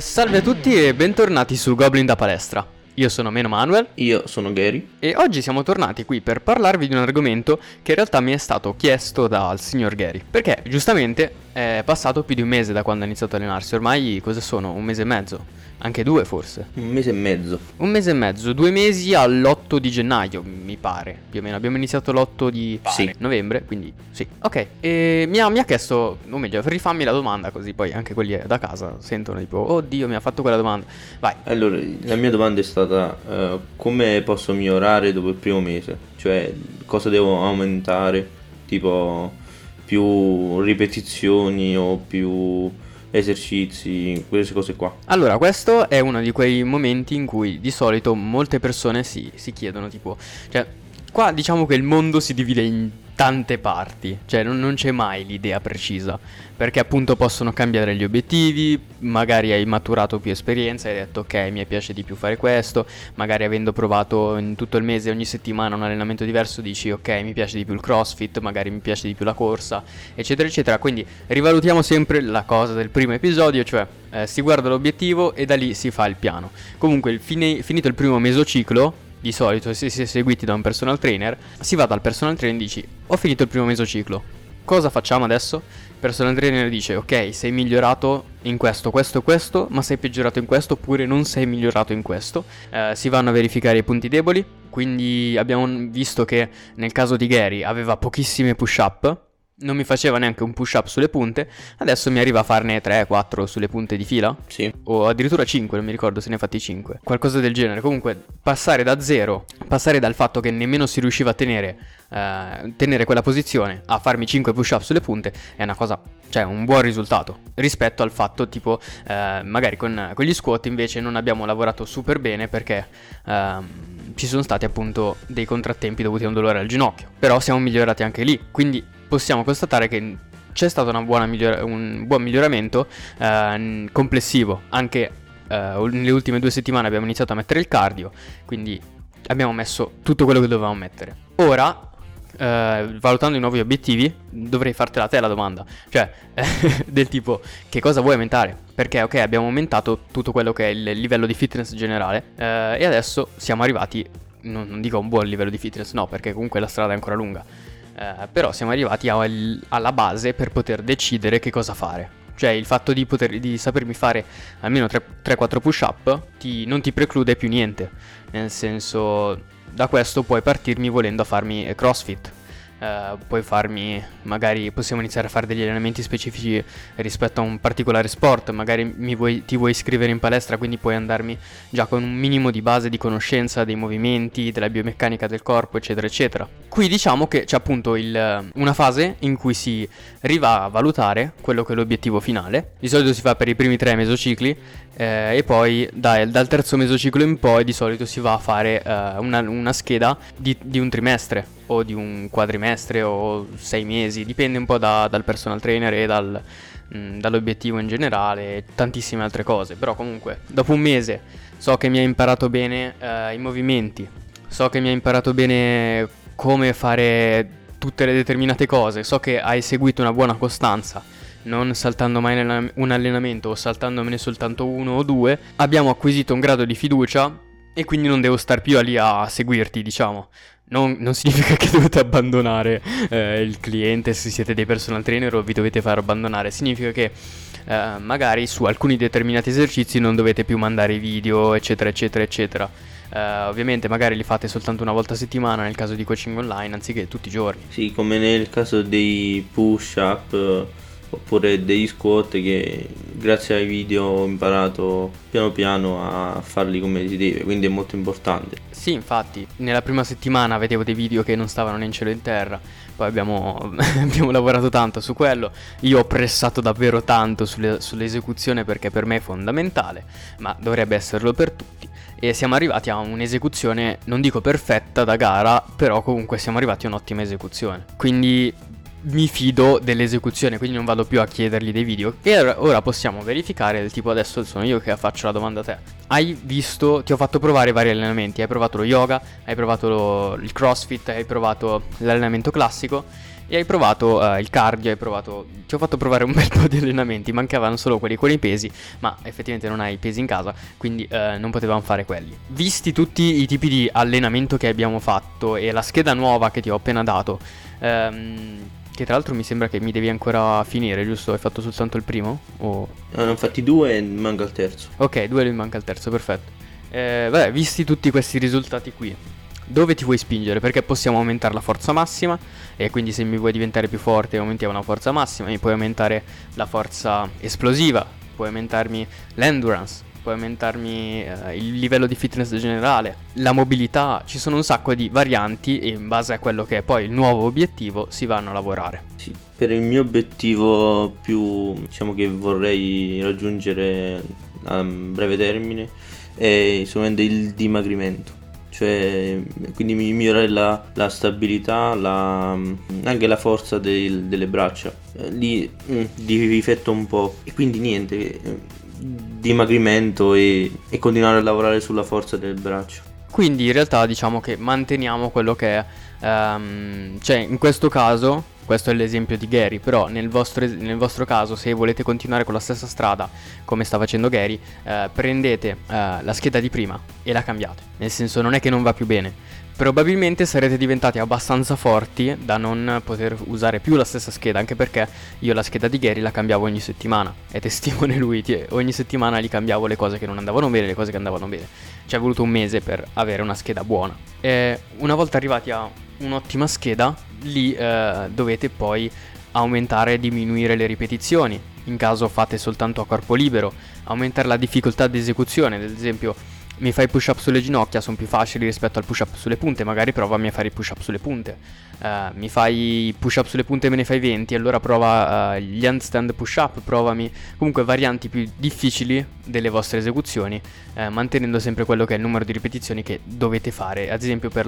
Salve a tutti e bentornati su Goblin da palestra. Io sono Meno Manuel. Io sono Gary. E oggi siamo tornati qui per parlarvi di un argomento che in realtà mi è stato chiesto dal signor Gary, perché giustamente è passato più di un mese da quando ha iniziato a allenarsi. Ormai cosa sono? Un mese e mezzo? Anche due forse? Un mese e mezzo, 2 mesi all'8 di gennaio mi pare. Più o meno abbiamo iniziato l'8 di novembre, quindi sì. Ok, e mi ha chiesto, o meglio, rifammi la domanda così poi anche quelli da casa sentono tipo oddio mi ha fatto quella domanda. Vai. Allora, la mia domanda è stata come posso migliorare dopo il primo mese? Cioè cosa devo aumentare? Tipo più ripetizioni o più esercizi, queste cose qua. Allora, questo è uno di quei momenti in cui di solito molte persone si chiedono tipo, cioè qua diciamo che il mondo si divide in tante parti, cioè non c'è mai l'idea precisa, perché appunto possono cambiare gli obiettivi, magari hai maturato più esperienza e hai detto ok mi piace di più fare questo, magari avendo provato in tutto il mese ogni settimana un allenamento diverso dici ok mi piace di più il crossfit, magari mi piace di più la corsa, eccetera eccetera. Quindi rivalutiamo sempre la cosa del primo episodio, cioè si guarda l'obiettivo e da lì si fa il piano. Comunque finito il primo mesociclo, di solito se si è seguiti da un personal trainer, si va dal personal trainer e dici ho finito il primo mesociclo, cosa facciamo adesso? Il personal trainer dice ok sei migliorato in questo, ma sei peggiorato in questo oppure non sei migliorato in questo. Si vanno a verificare i punti deboli, quindi abbiamo visto che nel caso di Gary aveva pochissime push up, non mi faceva neanche un push up sulle punte, adesso mi arriva a farne 3-4 sulle punte di fila, sì, o addirittura 5, non mi ricordo se ne ha fatti 5, qualcosa del genere. Comunque passare da zero, passare dal fatto che nemmeno si riusciva a tenere quella posizione a farmi 5 push up sulle punte è una cosa, cioè un buon risultato rispetto al fatto tipo magari con gli squat invece non abbiamo lavorato super bene perché ci sono stati appunto dei contrattempi dovuti a un dolore al ginocchio, però siamo migliorati anche lì, quindi possiamo constatare che c'è stato un buon miglioramento complessivo. Anche nelle ultime 2 settimane abbiamo iniziato a mettere il cardio, quindi abbiamo messo tutto quello che dovevamo mettere. Ora, valutando i nuovi obiettivi, dovrei fartela te la domanda, cioè del tipo che cosa vuoi aumentare? Perché ok abbiamo aumentato tutto quello che è il livello di fitness generale e adesso siamo arrivati, non dico un buon livello di fitness, no, perché comunque la strada è ancora lunga. Però siamo arrivati alla base per poter decidere che cosa fare. Cioè il fatto di sapermi fare almeno 3-4 push up non ti preclude più niente. Nel senso, da questo puoi partirmi volendo a farmi crossfit, puoi farmi, magari possiamo iniziare a fare degli allenamenti specifici rispetto a un particolare sport. Magari ti vuoi iscrivere in palestra, quindi puoi andarmi già con un minimo di base di conoscenza dei movimenti, della biomeccanica del corpo, eccetera eccetera. Qui diciamo che c'è appunto una fase in cui si arriva a valutare quello che è l'obiettivo finale. Di solito si fa per i primi 3 mesocicli e poi dal terzo mesociclo in poi di solito si va a fare una scheda di un trimestre o di un quadrimestre o 6 mesi, dipende un po' dal personal trainer e dall'obiettivo in generale e tantissime altre cose. Però comunque dopo un mese so che mi ha imparato bene i movimenti, so che mi ha imparato bene come fare tutte le determinate cose, so che hai seguito una buona costanza, non saltando mai un allenamento o saltandomene soltanto uno o due, abbiamo acquisito un grado di fiducia e quindi non devo star più lì a seguirti, diciamo. Non significa che dovete abbandonare il cliente se siete dei personal trainer o vi dovete far abbandonare, significa che magari su alcuni determinati esercizi non dovete più mandare i video, eccetera eccetera eccetera. Ovviamente magari li fate soltanto una volta a settimana nel caso di coaching online anziché tutti i giorni. Sì, come nel caso dei push up oppure degli squat, che grazie ai video ho imparato piano piano a farli come si deve, quindi è molto importante. Sì, infatti nella prima settimana vedevo dei video che non stavano né in cielo né in terra, poi abbiamo lavorato tanto su quello, io ho pressato davvero tanto sull'esecuzione perché per me è fondamentale, ma dovrebbe esserlo per tutti, e siamo arrivati a un'esecuzione non dico perfetta da gara, però comunque siamo arrivati a un'ottima esecuzione, quindi mi fido dell'esecuzione, quindi non vado più a chiedergli dei video. E ora possiamo verificare del tipo, adesso sono io che faccio la domanda a te. Hai visto, ti ho fatto provare vari allenamenti, hai provato lo yoga, hai provato il crossfit, hai provato l'allenamento classico. E hai provato il cardio, ci ho fatto provare un bel po' di allenamenti, mancavano solo quelli con i pesi, ma effettivamente non hai i pesi in casa, quindi non potevamo fare quelli. Visti tutti i tipi di allenamento che abbiamo fatto e la scheda nuova che ti ho appena dato, che tra l'altro mi sembra che mi devi ancora finire, giusto? Hai fatto soltanto il primo? O... No, ne ho fatti due e manca il terzo. Ok, due e manca il terzo, perfetto. Vabbè, visti tutti questi risultati qui, dove ti vuoi spingere? Perché possiamo aumentare la forza massima, e quindi se mi vuoi diventare più forte aumentiamo la forza massima, mi puoi aumentare la forza esplosiva, puoi aumentarmi l'endurance, puoi aumentarmi il livello di fitness generale, la mobilità. Ci sono un sacco di varianti e in base a quello che è poi il nuovo obiettivo si vanno a lavorare. Sì, per il mio obiettivo più, diciamo, che vorrei raggiungere a breve termine è solamente il dimagrimento. Cioè, quindi migliorare la stabilità, anche la forza delle braccia. Lì rifletto un po'. E quindi niente, dimagrimento e continuare a lavorare sulla forza del braccio. Quindi in realtà diciamo che manteniamo quello che è, cioè in questo caso, questo è l'esempio di Gary, però nel vostro caso, se volete continuare con la stessa strada come sta facendo Gary, prendete la scheda di prima e la cambiate. Nel senso, non è che non va più bene. Probabilmente sarete diventati abbastanza forti da non poter usare più la stessa scheda, anche perché io la scheda di Gary la cambiavo ogni settimana. È testimone lui, ogni settimana gli cambiavo le cose che non andavano bene, le cose che andavano bene. Ci è voluto un mese per avere una scheda buona. E una volta arrivati a un'ottima scheda, lì dovete poi aumentare e diminuire le ripetizioni, in caso fate soltanto a corpo libero, aumentare la difficoltà di esecuzione. Ad esempio, mi fai push up sulle ginocchia, sono più facili rispetto al push up sulle punte, magari provami a fare i push up sulle punte. Mi fai push up sulle punte e me ne fai 20, allora prova gli handstand push up, provami comunque varianti più difficili delle vostre esecuzioni, mantenendo sempre quello che è il numero di ripetizioni che dovete fare. Ad esempio per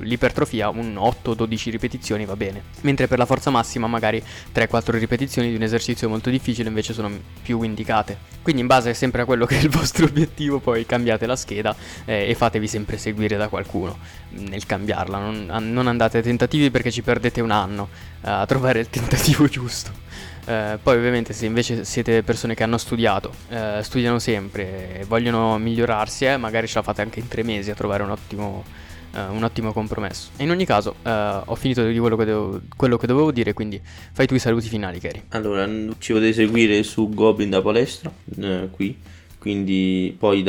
l'ipertrofia un 8-12 ripetizioni va bene, mentre per la forza massima magari 3-4 ripetizioni di un esercizio molto difficile invece sono più indicate. Quindi in base sempre a quello che è il vostro obiettivo poi cambiate la scheda e fatevi sempre seguire da qualcuno nel cambiarla. Non andate a tentativi, perché ci perdete un anno a trovare il tentativo giusto. Poi ovviamente se invece siete persone che hanno studiato, studiano sempre e vogliono migliorarsi, magari ce la fate anche in 3 mesi a trovare un ottimo compromesso. E in ogni caso ho finito di quello che dovevo dire, quindi fai tu i saluti finali, Gary. Allora, ci potete seguire su Goblin da palestra, qui, quindi poi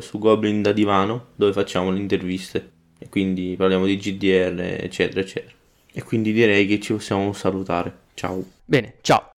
su Goblin da divano, dove facciamo le interviste. E quindi parliamo di GDR, eccetera eccetera. E quindi direi che ci possiamo salutare. Ciao. Bene, ciao.